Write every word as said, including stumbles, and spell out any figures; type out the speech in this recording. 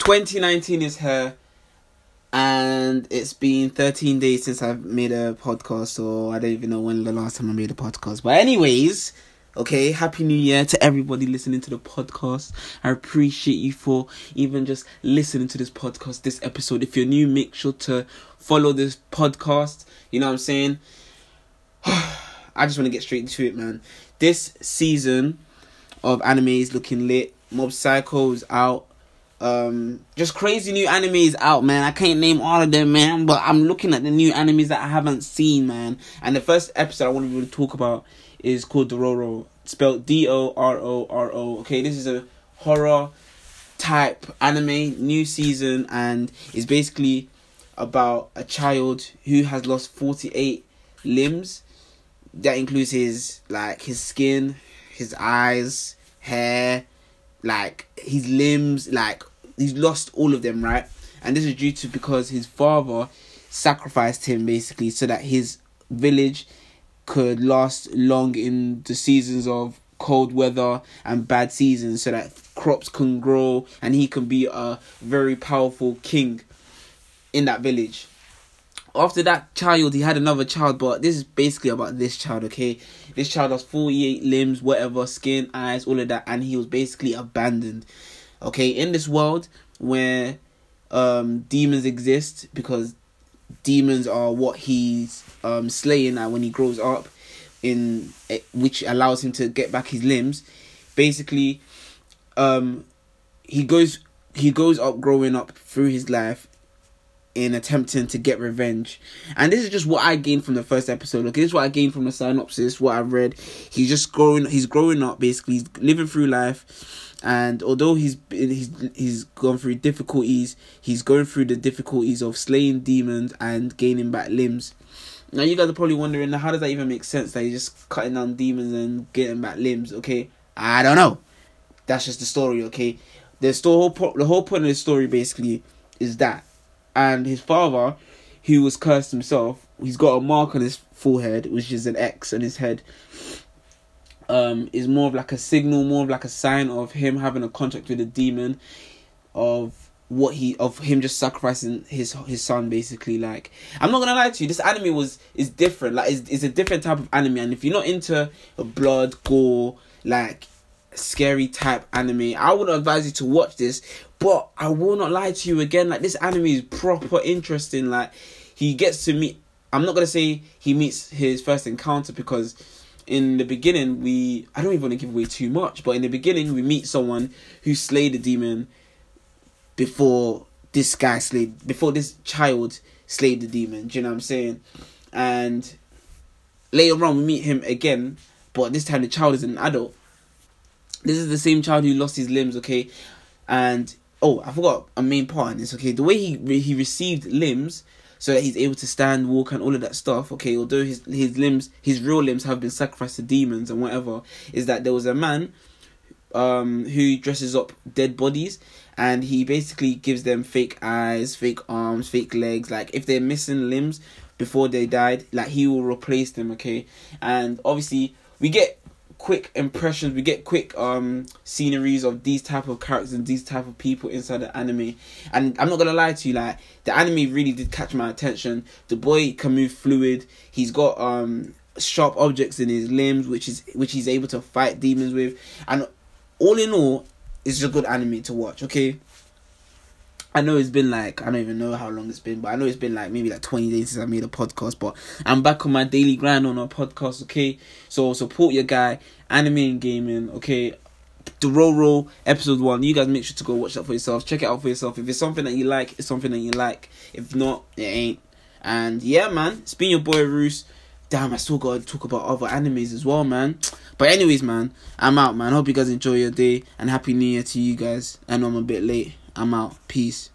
twenty nineteen is her, and it's been thirteen days since I've made a podcast, or I don't even know when the last time I made a podcast. But anyways, okay, happy new year to everybody listening to the podcast. I appreciate you for even just listening to this podcast, this episode. If you're new, make sure to follow this podcast. You know what I'm saying? I just want to get straight into it, man. This season of anime is looking lit. Mob Psycho is out. Um, just crazy new anime is out, man. I can't name all of them, man, but I'm looking at the new animes that I haven't seen, man. And the first episode I want to talk about is called Dororo, spelled D O R O R O. Okay, this is a horror type anime, new season, and it's basically about a child who has lost forty-eight limbs. That includes his, like, his skin, his eyes, hair, like, his limbs, like, he's lost all of them, right? And this is due to because his father sacrificed him, basically, so that his village could last long in the seasons of cold weather and bad seasons, so that crops can grow and he can be a very powerful king in that village. After that child, he had another child, but this is basically about this child, okay? This child has forty-eight limbs, whatever, skin, eyes, all of that, and he was basically abandoned, okay? In this world where um, demons exist, because demons are what he's um, slaying at when he grows up, in which allows him to get back his limbs. Basically, um, he goes he goes up growing up through his life in attempting to get revenge. And this is just what I gained from the first episode. Okay, this is what I gained from the synopsis, what I've read. He's just growing. He's growing up. Basically, he's living through life, and although he's he's he's gone through difficulties, he's going through the difficulties of slaying demons and gaining back limbs. Now, you guys are probably wondering, how does that even make sense? That he's just cutting down demons and getting back limbs. Okay, I don't know. That's just the story. Okay, the whole the whole point of the story basically is that. And his father, who was cursed himself, he's got a mark on his forehead, which is an X on his head. Um, is more of like a signal, more of like a sign of him having a contract with a demon, of what he, of him just sacrificing his his son, basically. Like, I'm not gonna lie to you, this anime was is different. Like, it's, it's a different type of anime, and if you're not into blood, gore, like scary type anime, I wouldn't advise you to watch this. But I will not lie to you again, like, this anime is proper interesting. Like, he gets to meet, I'm not gonna say he meets his first encounter, because in the beginning we I don't even want to give away too much, but in the beginning we meet someone who slayed a demon before this guy slayed before this child slayed the demon. Do you know what I'm saying? And later on we meet him again, but this time the child is an adult. This is the same child who lost his limbs, okay? And, oh, I forgot a main part in this, okay? The way he he received limbs, so that he's able to stand, walk, and all of that stuff, okay? Although his, his limbs, his real limbs have been sacrificed to demons and whatever, is that there was a man um, who dresses up dead bodies, and he basically gives them fake eyes, fake arms, fake legs. Like, if they're missing limbs before they died, like, he will replace them, okay? And, obviously, we get quick impressions, we get quick um sceneries of these type of characters and these type of people inside the anime. And I'm not gonna lie to you, like, the anime really did catch my attention. The boy can move fluid, he's got um sharp objects in his limbs, which is which he's able to fight demons with, and all in all, it's just a good anime to watch, okay? I know it's been like, I don't even know how long it's been, but I know it's been like maybe like twenty days since I made a podcast, but I'm back on my daily grind on a podcast, okay? So support your guy, anime and gaming, okay? Dororo, episode one, you guys make sure to go watch that for yourself, check it out for yourself. If it's something that you like, it's something that you like. If not, it ain't. And yeah, man, it's been your boy, Roos. Damn, I still gotta talk about other animes as well, man. But anyways, man, I'm out, man. Hope you guys enjoy your day, and happy new year to you guys. I know I'm a bit late. I'm out. Peace.